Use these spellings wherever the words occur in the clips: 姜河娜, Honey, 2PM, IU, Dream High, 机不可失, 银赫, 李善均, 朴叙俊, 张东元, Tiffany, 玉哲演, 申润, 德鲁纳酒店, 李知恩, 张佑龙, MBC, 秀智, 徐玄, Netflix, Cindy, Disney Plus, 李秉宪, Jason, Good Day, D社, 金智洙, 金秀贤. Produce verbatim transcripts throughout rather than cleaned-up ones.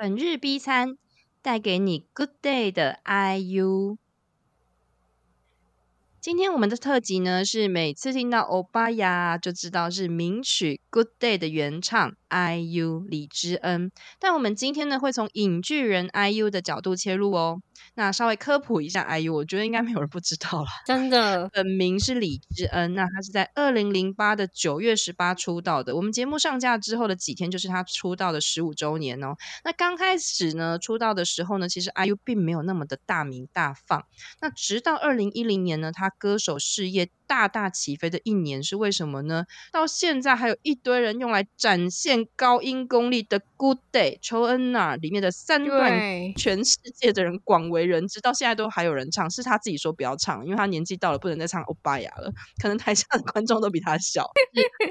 本日 B 餐带给你 Good Day 的 I U。 今天我们的特辑呢，是每次听到 Opaya 就知道是名曲 Good Day 的原唱 I U 李知恩，但我们今天呢会从影剧人 I U 的角度切入哦。那稍微科普一下 I U， 我觉得应该没有人不知道了，真的。本名是李知恩，那他是在二零零八的九月十八出道的，我们节目上架之后的几天就是他出道的十五周年哦。那刚开始呢出道的时候呢，其实 I U 并没有那么的大名大放，那直到二零一零年呢，他歌手事业大大起飞的一年，是为什么呢？到现在还有一堆人用来展现高音功力的 Good Day two N E one 里面的三段，全世界的人广为人知，到现在都还有人唱，是他自己说不要唱，因为他年纪到了不能再唱 Opaya 了，可能台下的观众都比他小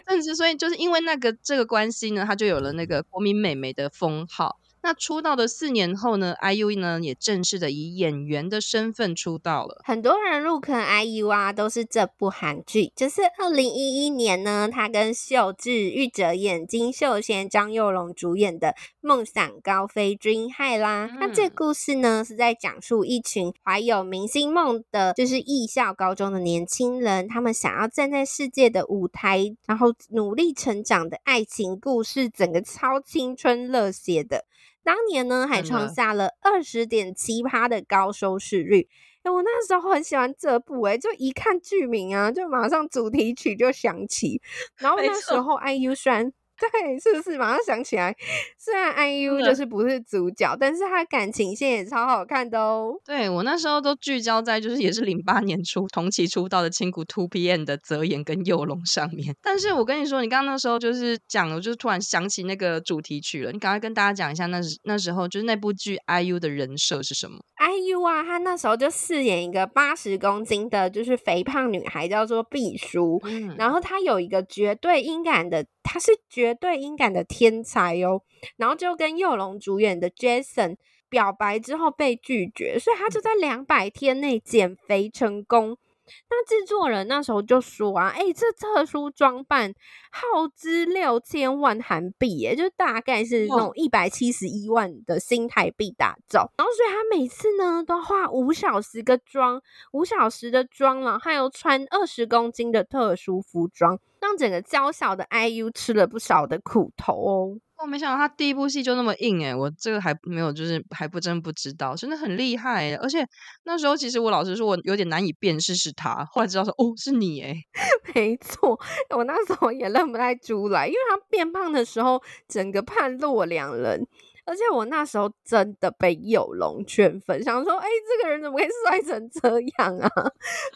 但是所以就是因为那个这个关系呢，他就有了那个国民美眉的封号。那出道的四年后呢 ，I U 呢也正式的以演员的身份出道了。很多人入坑 I U 啊，都是这部韩剧，就是二零一一年呢，他跟秀智、玉哲演、金秀贤、张佑龙主演的《梦想高飞》Dream High 啦。嗯、那这故事呢，是在讲述一群怀有明星梦的，就是艺校高中的年轻人，他们想要站在世界的舞台，然后努力成长的爱情故事，整个超青春热血的。当年呢还创下了 百分之二十点七 的高收视率、欸、我那时候很喜欢这部、欸、就一看剧名啊就马上主题曲就响起，然后那时候 I U 虽然对是不是马上想起来，虽然 I U 就是不是主角、嗯、但是他感情线也超好看的哦。对，我那时候都聚焦在就是也是零八年出同期出道的亲骨 two P M 的泽言跟佑龙上面。但是我跟你说你刚刚那时候就是讲我就突然想起那个主题曲了，你赶快跟大家讲一下 那, 那时候就是那部剧 I U 的人设是什么。 I U 啊他那时候就饰演一个八十公斤的就是肥胖女孩叫做碧淑、嗯、然后她有一个绝对音感的他是绝对音感的天才哦，然后就跟佑龙主演的 Jason 表白之后被拒绝，所以他就在两百天内减肥成功。那制作人那时候就说啊，欸，这特殊装扮耗资六千万韩币耶，就大概是那种一百七十一万的新台币打造。然后所以他每次呢都化五小时的妆，五小时的妆，然后还有穿二十公斤的特殊服装，让整个娇小的 I U 吃了不少的苦头哦。我没想到他第一部戏就那么硬耶、欸、我这个还没有就是还不真不知道，真的很厉害耶、欸、而且那时候其实我老实说我有点难以辨识是他，后来知道说哦是你耶、欸、没错，我那时候也认不太出来，因为他变胖的时候整个判若两人，而且我那时候真的被佑龙圈粉，想说哎、欸，这个人怎么可以帅成这样啊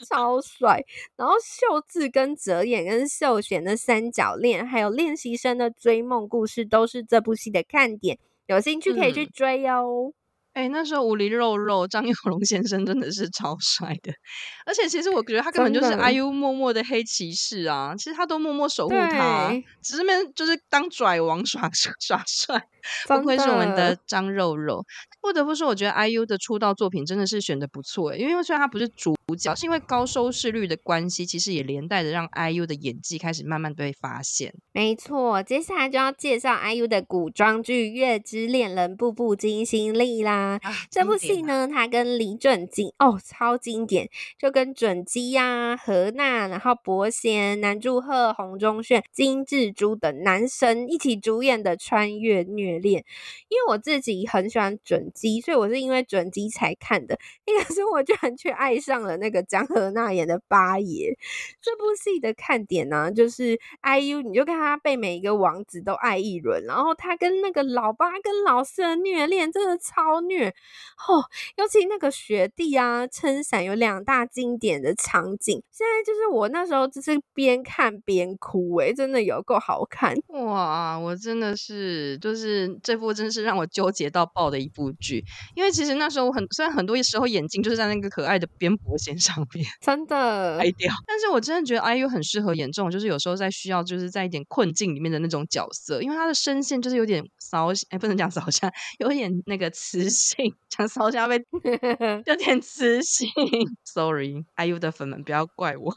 超帅。然后秀智跟哲演跟秀贤的三角恋还有练习生的追梦故事都是这部戏的看点，有兴趣可以去追哦。哎、嗯欸，那时候无厘肉肉张佑龙先生真的是超帅的，而且其实我觉得他根本就是 I U 默默的黑骑士啊，其实他都默默守护他，只是就是当拽王耍耍帅，不愧是我们的张肉肉。不得不说我觉得 I U 的出道作品真的是选的不错，因为虽然他不是主角，是因为高收视率的关系，其实也连带着让 I U 的演技开始慢慢被发现。没错，接下来就要介绍 I U 的古装剧《月之恋人》步步惊心丽啦、啊、这部戏呢他跟李准基哦超经典，就跟准基啊何娜然后伯贤南柱赫洪忠炫金智洙等男神一起主演的穿越虐恋，因为我自己很喜欢准基，所以我是因为准基才看的。可是我居然却爱上了那个姜河娜演的八爷。这部戏的看点呢、啊，就是 I U 你就看他被每一个王子都爱一轮，然后他跟那个老八跟老四的虐恋真的超虐哦，尤其那个学弟啊撑伞有两大经典的场景，现在就是我那时候就是边看边哭、欸、真的有够好看哇！我真的是就是这部真是让我纠结到爆的一部剧，因为其实那时候很虽然很多时候眼睛就是在那个可爱的边伯贤上面真的拍掉，但是我真的觉得 I U 很适合演这种就是有时候在需要就是在一点困境里面的那种角色，因为他的声线就是有点骚哎，不能讲骚下，有点那个磁性，讲骚下被有点磁性sorry I U 的粉们不要怪我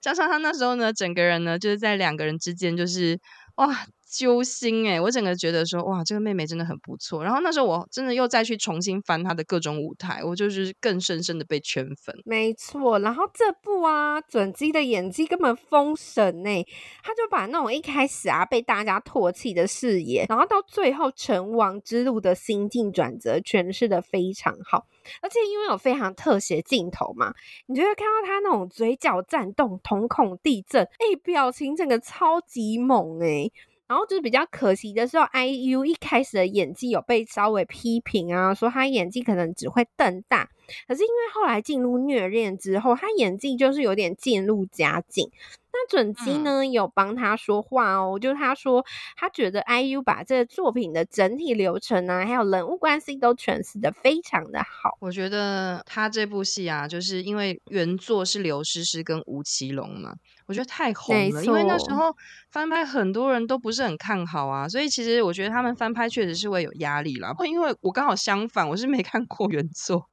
加上他那时候呢整个人呢就是在两个人之间就是哇揪心耶、欸、我整个觉得说哇这个妹妹真的很不错，然后那时候我真的又再去重新翻她的各种舞台，我就是更深深的被圈粉。没错，然后这部啊准基的演技根本封神耶、欸、他就把那种一开始啊被大家唾弃的视野，然后到最后成王之路的心境转折诠释的非常好，而且因为有非常特写镜头嘛，你就会看到他那种嘴角颤动、瞳孔地震，哎、欸，表情整个超级猛哎、欸。然后就是比较可惜的时候 I U 一开始的演技有被稍微批评啊，说他演技可能只会瞪大，可是因为后来进入虐恋之后，他演技就是有点渐入佳境。那准基呢、嗯、有帮他说话哦，就他说他觉得 I U 把这个作品的整体流程啊还有人物关系都诠释的非常的好。我觉得他这部戏啊就是因为原作是刘诗诗跟吴奇隆嘛，我觉得太红了，因为那时候翻拍很多人都不是很看好啊，所以其实我觉得他们翻拍确实是会有压力啦。因为我刚好相反，我是没看过原作，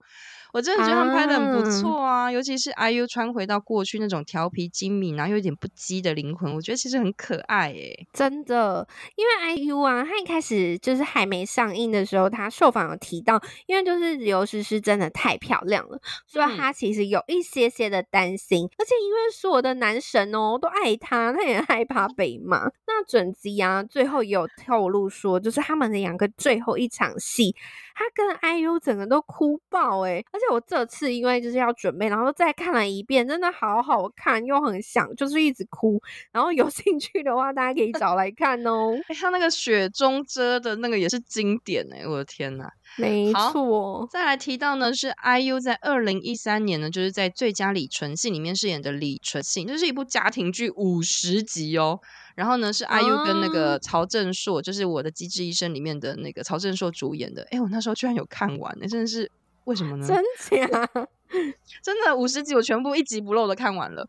我真的觉得他们拍的很不错 啊, 啊，尤其是 I U 穿回到过去那种调皮精明然后有点不羁的灵魂，我觉得其实很可爱耶、欸、真的。因为 I U 啊他一开始就是还没上映的时候，他受访有提到因为就是刘诗诗真的太漂亮了，所以他其实有一些些的担心、嗯、而且因为所有的男神哦都爱他，他也害怕被骂。那准基啊最后也有透露说，就是他们的两个最后一场戏，他跟 I U 整个都哭爆耶、欸、而且我这次因为就是要准备，然后再看了一遍，真的好好看，又很想就是一直哭，然后有兴趣的话大家可以找来看哦。欸、他那个雪中遮的那个也是经典耶、欸、我的天哪。没错，再来提到呢是 I U 在二零一三年呢就是在最佳李淳信里面饰演的李淳信，这是一部家庭剧五十集哦，然后呢是 I U 跟那个曹振硕、啊、就是我的机智医生里面的那个曹振硕主演的。哎、欸，我那时候居然有看完、欸、真的是为什么呢？真假真的五十集我全部一集不漏的看完了。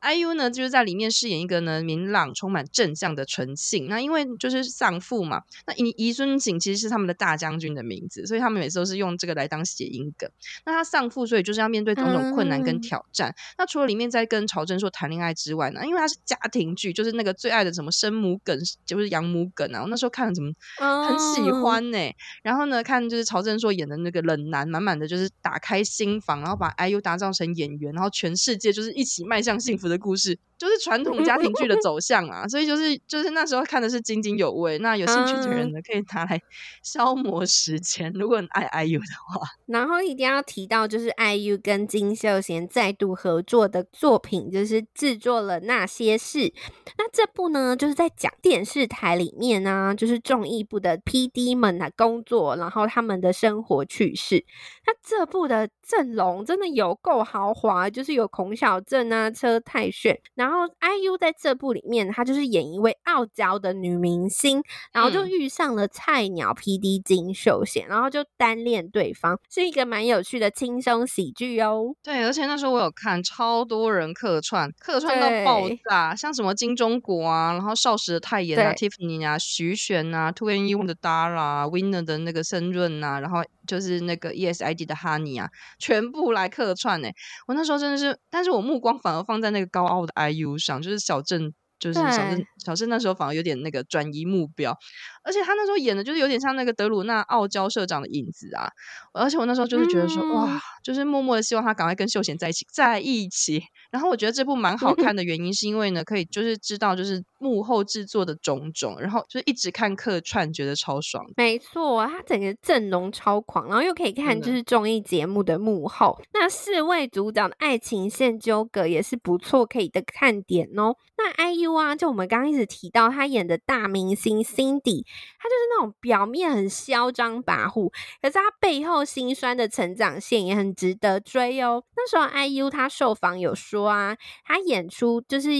I U 呢就是在里面饰演一个呢明朗充满正向的淳信，那因为就是丧父嘛，那遗孙景其实是他们的大将军的名字，所以他们每次都是用这个来当谐音梗。那他丧父，所以就是要面对种种困难跟挑战、嗯、那除了里面在跟曹振硕谈恋爱之外呢，因为他是家庭剧，就是那个最爱的什么生母梗就是养母梗啊，我那时候看了怎么很喜欢耶、欸哦、然后呢看就是曹振硕演的那个冷男满满的就是打开心房，然后把 I U 打造成演员，然后全世界就是一起迈向幸福的故事，就是传统家庭剧的走向啊所以就是就是那时候看的是津津有味。那有兴趣的人呢、嗯、可以拿来消磨时间，如果你爱 I U 的话。然后一定要提到就是 I U 跟金秀贤再度合作的作品，就是制作了那些事。那这部呢就是在讲电视台里面啊就是综艺部的 P D 们的工作，然后他们的生活趣事。那这部的阵容真的有够豪华，就是有孔小振啊、车太铉，然后 I U 在这部里面她就是演一位傲娇的女明星，然后就遇上了菜鸟 P D 金秀贤，然后就单恋对方，是一个蛮有趣的轻松喜剧哦。对，而且那时候我有看超多人客串，客串到爆炸，像什么金钟国啊，然后少时的泰妍啊、Tiffany 啊、徐玄啊、two N E one 的 Dara、Winner 的那个申润啊，然后就是那个 A S one D 的 Honey 啊，全部来客串耶、欸、我那时候真的是，但是我目光反而放在那个高傲的 I U 上，就是小镇就是小镇小镇那时候反而有点那个转移目标，而且他那时候演的就是有点像那个德鲁纳傲娇社长的影子啊，而且我那时候就是觉得说、嗯、哇，就是默默的希望他赶快跟秀贤在一起在一起。然后我觉得这部蛮好看的原因是因为呢可以就是知道就是幕后制作的种种，然后就是一直看客串觉得超爽。没错，他整个阵容超狂，然后又可以看就是综艺节目的幕后。那四位组长的爱情线纠葛也是不错可以的看点哦。那 I U 啊就我们刚刚一直提到他演的大明星 Cindy， 他就是那种表面很嚣张跋扈，可是他背后辛酸的成长线也很值得追哦。那时候 I U 他受访有说啊，他演出就是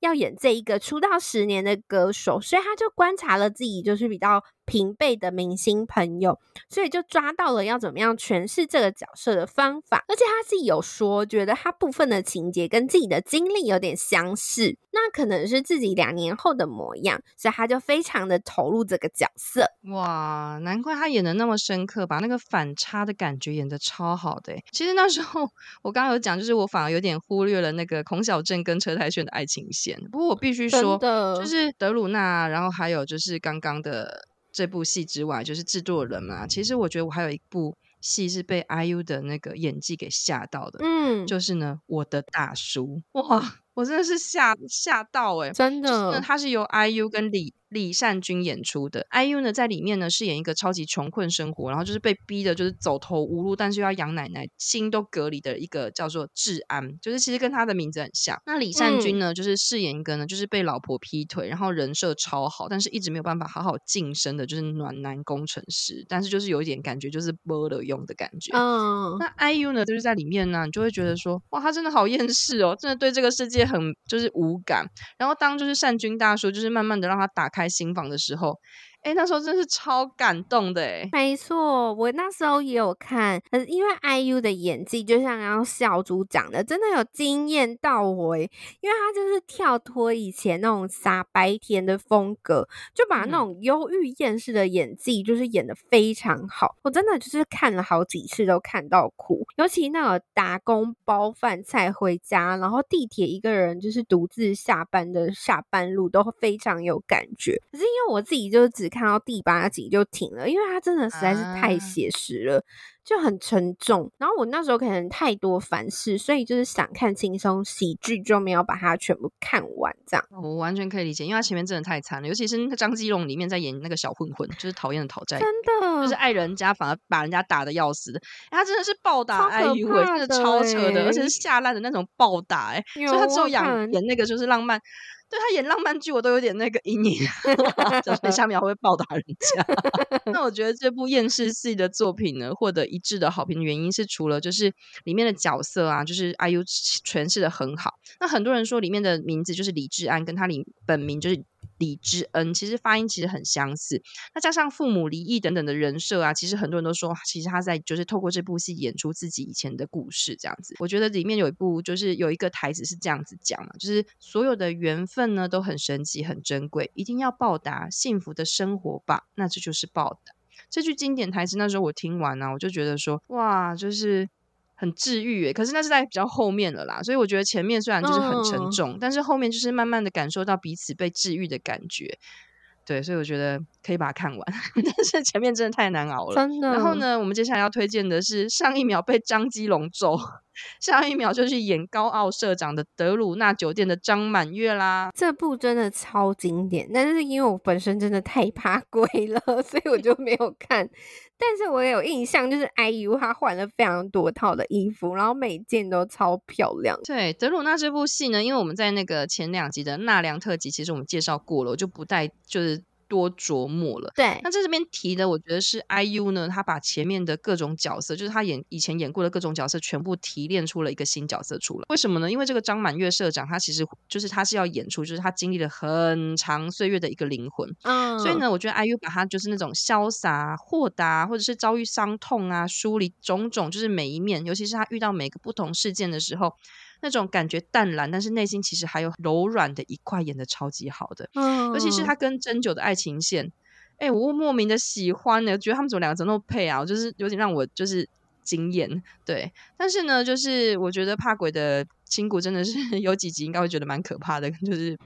要演这一个出道十年的歌手，所以他就观察了自己就是比较平辈的明星朋友，所以就抓到了要怎么样诠释这个角色的方法。而且他自己有说觉得他部分的情节跟自己的经历有点相似，那可能是自己两年后的模样，所以他就非常的投入这个角色。哇，难怪他演的那么深刻，把那个反差的感觉演得超好的、欸、其实那时候我刚刚有讲就是我反而有点忽略了那个孔小振跟车太铉的爱情线，不过我必须说嗯，就是德鲁纳，然后还有就是刚刚的这部戏之外，就是制作人嘛，其实我觉得我还有一部戏是被 I U 的那个演技给吓到的，嗯，就是呢我的大叔，哇我真的是吓吓到欸，真的，就是呢，他是由 I U 跟李李善均演出的。 I U 呢在里面呢饰演一个超级穷困生活，然后就是被逼的就是走投无路，但是又要养奶奶，心都隔离的一个叫做治安，就是其实跟他的名字很像。那李善均呢、嗯、就是饰演一个呢就是被老婆劈腿，然后人设超好，但是一直没有办法好好晋升的就是暖男工程师，但是就是有一点感觉就是没了用的感觉、哦、那 I U 呢就是在里面呢你就会觉得说哇他真的好厌世哦，真的对这个世界很就是无感，然后当就是善均大叔就是慢慢的让他打开心房的时候，哎、欸，那时候真是超感动的哎、欸，没错，我那时候也有看，可是因为 I U 的演技，就像刚刚小猪讲的，真的有惊艳到我哎、欸，因为他就是跳脱以前那种傻白甜的风格，就把那种忧郁厌世的演技就是演得非常好，我真的就是看了好几次都看到哭，尤其那个打工包饭菜回家，然后地铁一个人就是独自下班的下班路都非常有感觉，可是因为我自己就只看到第八集就停了，因为它真的实在是太写实了、啊、就很沉重，然后我那时候可能太多烦事，所以就是想看轻松喜剧就没有把它全部看完这样。我完全可以理解，因为它前面真的太惨了，尤其是那个张基龙里面在演那个小混混，就是讨厌的讨债，真的就是爱人家反而把人家打得要死的，他真的是暴打 I U、欸、真的超扯的，而且是下烂的那种暴打、欸、所以他只有演演那个就是浪漫，对他演浪漫剧我都有点那个阴影等下面会不会暴打人家那我觉得这部厌世系的作品呢获得一致的好评的原因是除了就是里面的角色啊就是 I U 诠释的很好，那很多人说里面的名字就是李治安跟他本名就是李知恩，其实发音其实很相似，那加上父母离异等等的人设啊，其实很多人都说其实他在就是透过这部戏演出自己以前的故事这样子。我觉得里面有一部就是有一个台词是这样子讲嘛，就是所有的缘分呢都很神奇很珍贵，一定要报答幸福的生活吧，那这就是报答。这句经典台词那时候我听完啊我就觉得说哇就是很治愈耶，可是那是在比较后面了啦，所以我觉得前面虽然就是很沉重、嗯、但是后面就是慢慢的感受到彼此被治愈的感觉，对，所以我觉得可以把它看完但是前面真的太难熬了，真的。然后呢我们接下来要推荐的是上一秒被张基龙揍下一秒就是演高傲社长的德鲁纳酒店的张满月啦，这部真的超经典，但是因为我本身真的太怕鬼了所以我就没有看但是我有印象就是 I U 他换了非常多套的衣服，然后每件都超漂亮。对，德鲁纳这部戏呢因为我们在那个前两集的纳凉特辑其实我们介绍过了，我就不带就是多琢磨了。对，那在这边提的我觉得是 I U 呢他把前面的各种角色就是他演以前演过的各种角色全部提炼出了一个新角色出来，为什么呢？因为这个张满月社长他其实就是他是要演出就是他经历了很长岁月的一个灵魂、嗯、所以呢我觉得 I U 把他就是那种潇洒豁达或者是遭遇伤痛啊梳理种种就是每一面，尤其是他遇到每个不同事件的时候那种感觉淡然，但是内心其实还有柔软的一块，演得超级好的、嗯、尤其是他跟珍九的爱情线，哎、欸，我莫名的喜欢呢、欸，觉得他们怎么两个怎么那么配啊，就是有点让我就是惊艳。对，但是呢就是我觉得怕鬼的新谷真的是有几集应该会觉得蛮可怕的，就是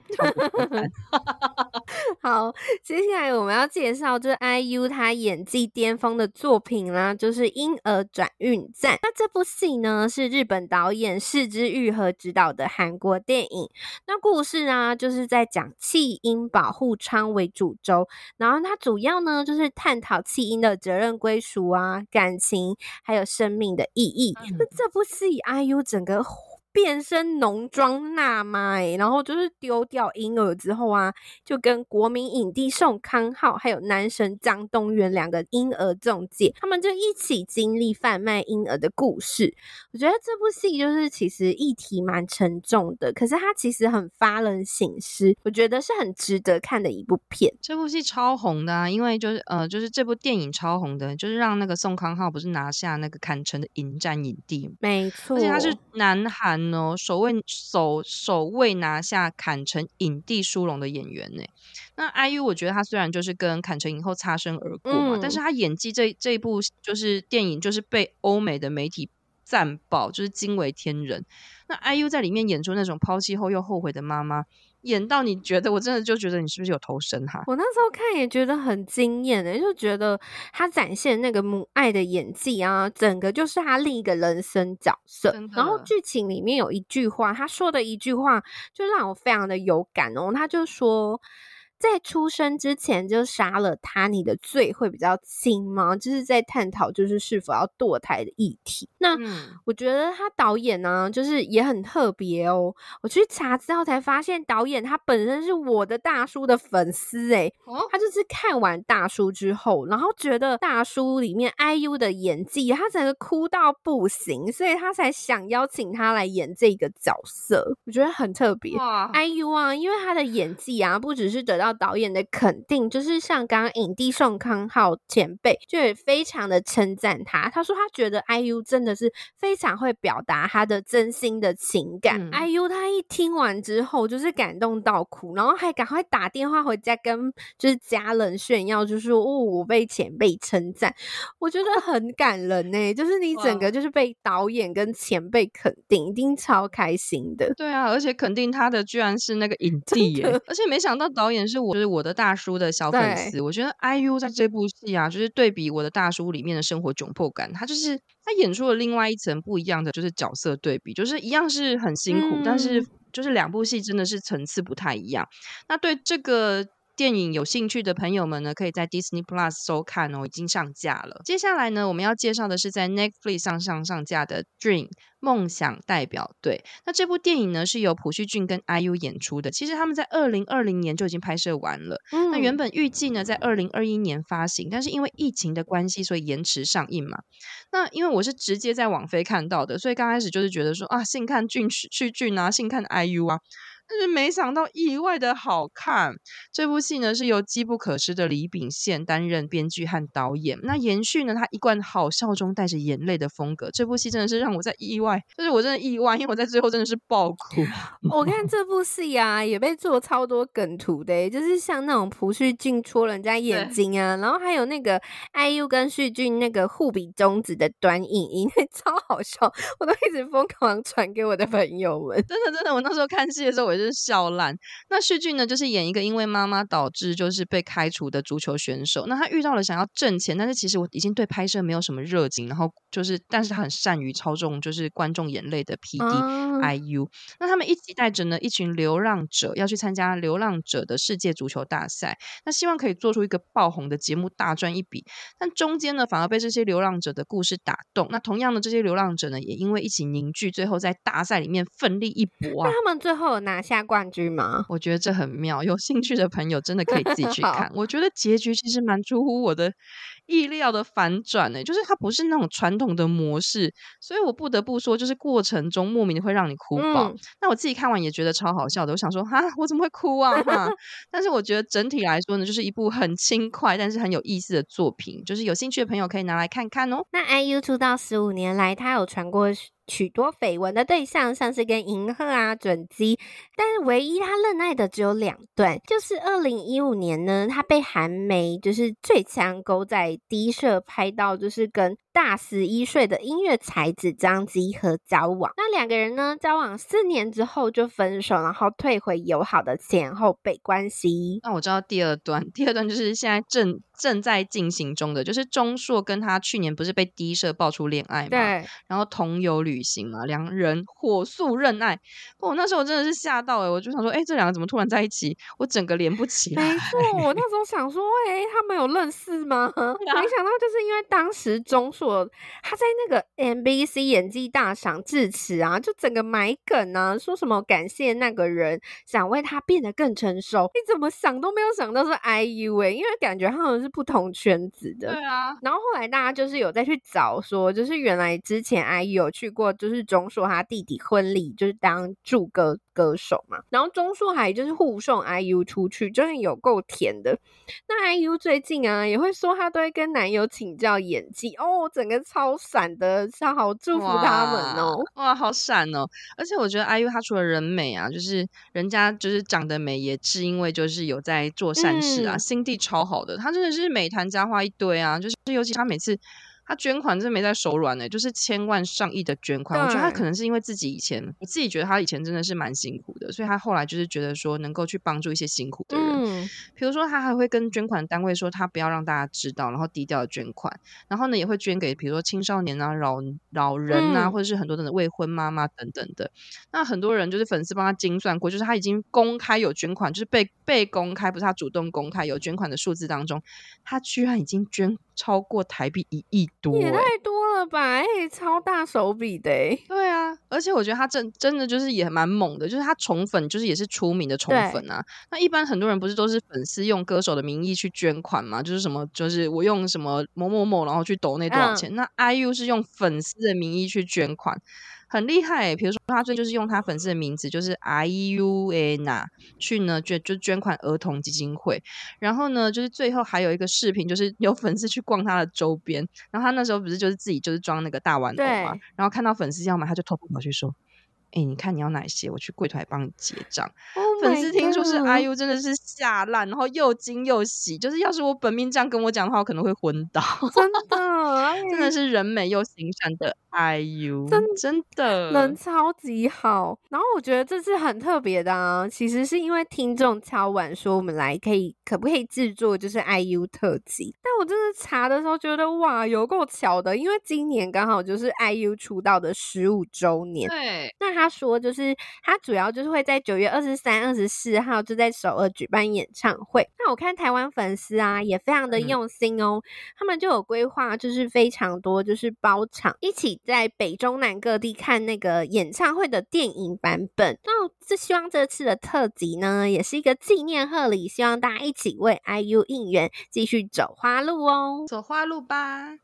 好，接下来我们要介绍就是 I U 他演技巅峰的作品啦，就是婴儿转运站。那这部戏呢是日本导演是枝裕和执导的韩国电影，那故事啊就是在讲弃婴保护舱为主轴，然后它主要呢就是探讨弃婴的责任归属啊感情还有生命的意义、嗯、那这部戏 I U 整个变身浓妆娜妈、欸、然后就是丢掉婴儿之后啊就跟国民影帝宋康昊还有男神张东元两个婴儿中介他们就一起经历贩卖婴儿的故事。我觉得这部戏就是其实议题蛮沉重的，可是它其实很发人省思，我觉得是很值得看的一部片。这部戏超红的啊，因为就是呃就是这部电影超红的，就是让那个宋康昊不是拿下那个坎城的影展影帝，没错，而且他是南韩首位首首位拿下坎城影帝殊荣的演员呢。那 I U 我觉得他虽然就是跟坎城影后擦身而过嘛、嗯、但是他演技这这一部就是电影就是被欧美的媒体赞爆，就是惊为天人。那 I U 在里面演出那种抛弃后又后悔的妈妈，演到你觉得，我真的就觉得你是不是有投生哈、啊？我那时候看也觉得很惊艳、欸、就觉得他展现那个母爱的演技啊，整个就是他另一个人生角色。然后剧情里面有一句话，他说的一句话就让我非常的有感哦，他就说在出生之前就杀了他，你的罪会比较轻吗？就是在探讨就是是否要堕胎的议题。那、嗯、我觉得他导演呢、啊、就是也很特别哦，我去查资料才发现导演他本身是我的大叔的粉丝耶、欸哦、他就是看完大叔之后，然后觉得大叔里面 I U 的演技他整个哭到不行，所以他才想邀请他来演这个角色。我觉得很特别 I U 啊，因为他的演技啊不只是得到导演的肯定，就是像刚刚影帝宋康昊前辈就也非常的称赞他，他说他觉得 I U 真的是非常会表达他的真心的情感、嗯、I U 他一听完之后就是感动到哭，然后还赶快打电话回家跟就是家人炫耀，就是说、哦、我被前辈称赞，我觉得很感人耶、欸、就是你整个就是被导演跟前辈肯定，一定超开心的。对啊，而且肯定他的居然是那个影帝耶、欸、而且没想到导演是我就是我的大叔的小粉丝。我觉得 I U 在这部戏啊，就是对比我的大叔里面的生活窘迫感，他就是他演出了另外一层不一样的就是角色对比，就是一样是很辛苦、嗯、但是就是两部戏真的是层次不太一样。那对这个电影有兴趣的朋友们呢，可以在 Disney Plus 收看哦，已经上架了。接下来呢，我们要介绍的是在 Netflix 上上上架的 Dream 梦想代表队。那这部电影呢是由朴叙俊跟 I U 演出的，其实他们在二零二零年就已经拍摄完了、嗯、那原本预计呢在二零二一年发行，但是因为疫情的关系所以延迟上映嘛。那因为我是直接在网飞看到的，所以刚开始就是觉得说啊，性看俊叙俊啊，性看 I U 啊，但是没想到意外的好看。这部戏呢是由机不可失的李秉宪担任编剧和导演，那延续呢他一贯好笑中带着眼泪的风格。这部戏真的是让我在意外，就是我真的意外，因为我在最后真的是爆哭。我看这部戏啊也被做超多梗图的、欸、就是像那种朴叙俊戳人家眼睛啊，然后还有那个 I U 跟叙俊那个互比中指的短影音超好笑，我都一直疯狂传给我的朋友们。真的真的，我那时候看戏的时候我就是笑烂。那叙俊呢就是演一个因为妈妈导致就是被开除的足球选手，那他遇到了想要挣钱，但是其实我已经对拍摄没有什么热情，然后就是但是他很善于操纵就是观众眼泪的 P D I U、啊、那他们一起带着呢一群流浪者要去参加流浪者的世界足球大赛，那希望可以做出一个爆红的节目大赚一笔，但中间呢反而被这些流浪者的故事打动，那同样的这些流浪者呢也因为一起凝聚，最后在大赛里面奋力一搏啊。那他们最后有拿下冠军吗？我觉得这很妙，有兴趣的朋友真的可以自己去看我觉得结局其实蛮出乎我的意料的反转、欸、就是它不是那种传统的模式，所以我不得不说就是过程中莫名的会让你哭爆、嗯、那我自己看完也觉得超好笑的，我想说哈我怎么会哭啊哈但是我觉得整体来说呢就是一部很轻快但是很有意思的作品，就是有兴趣的朋友可以拿来看看哦。那 I U 出道十五年来他有传过许多绯闻的对象，像是跟银赫啊、准基，但是唯一他认爱的只有两段，就是二零一五年呢他被韩媒就是最强狗仔 D 社拍到就是跟大十一岁的音乐才子张基和交往，那两个人呢交往四年之后就分手，然后退回友好的前后辈关系。那我知道第二段，第二段就是现在正正在进行中的，就是钟硕跟他去年不是被 D 社爆出恋爱嘛，对，然后同游旅行嘛，两人火速认爱。哦，那时候我真的是吓到哎、欸，我就想说，哎、欸，这两个怎么突然在一起？我整个连不起来。没错，我那时候想说，哎、欸，他们有认识吗？没想到就是因为当时钟硕他在那个 M B C 演技大赏致辞啊，就整个埋梗啊，说什么感谢那个人，想为他变得更成熟。你怎么想都没有想到是 I U 哎、欸，因为感觉他们是不同圈子的。对啊，然后后来大家就是有再去找说，就是原来之前 I U 有去过就是钟硕他弟弟婚礼，就是当助歌歌手嘛，然后钟硕还就是护送 I U 出去，就是有够甜的。那 I U 最近啊也会说他都会跟男友请教演技哦，整个超闪的，超好祝福他们哦。 哇, 哇好闪哦。而且我觉得 I U 他除了人美啊，就是人家就是长得美也是因为就是有在做善事啊、嗯、Cindy 超好的，他真的是美谈佳话一堆啊，就是尤其他每次他捐款真的没在手软的、欸、就是千万上亿的捐款，我觉得他可能是因为自己以前我自己觉得他以前真的是蛮辛苦的，所以他后来就是觉得说能够去帮助一些辛苦的人、嗯、比如说他还会跟捐款单位说他不要让大家知道，然后低调的捐款，然后呢也会捐给比如说青少年啊、老, 老人啊、嗯、或者是很多的未婚妈妈等等的。那很多人就是粉丝帮他精算过，就是他已经公开有捐款，就是 被, 被公开不是他主动公开有捐款的数字当中，他居然已经捐超过台币一亿多、欸、也太多了吧、欸、超大手笔的、欸、对啊，而且我觉得他 真, 真的就是也蛮猛的，就是他宠粉就是也是出名的宠粉啊。那一般很多人不是都是粉丝用歌手的名义去捐款嘛，就是什么就是我用什么某某某然后去抖内多少钱、嗯、那 I U 是用粉丝的名义去捐款，很厉害、欸、比如说他最就是用他粉丝的名字就是 I U N A 去呢捐就捐款儿童基金会，然后呢就是最后还有一个视频就是有粉丝去逛他的周边，然后他那时候不是就是自己就是装那个大玩偶嘛，然后看到粉丝要买他就偷偷跑去说哎、欸，你看你要哪些我去柜台帮你结账、oh、粉丝听说是 I U 真的是吓烂，然后又惊又喜，就是要是我本命这样跟我讲的话我可能会昏倒，真的真的是人美又行善的 I U， 真, 真的人超级好。然后我觉得这是很特别的啊，其实是因为听众敲碗说我们来可以可不可以制作就是 I U 特辑，但我真的查的时候觉得哇有够巧的，因为今年刚好就是 I U 出道的十五周年，对，那他他说就是他主要就是会在九月二十三、二十四号就在首尔举办演唱会。那我看台湾粉丝啊也非常的用心哦、嗯、他们就有规划就是非常多就是包场一起在北中南各地看那个演唱会的电影版本。那我希望这次的特辑呢也是一个纪念贺礼，希望大家一起为 I U 应援，继续走花路哦，走花路吧。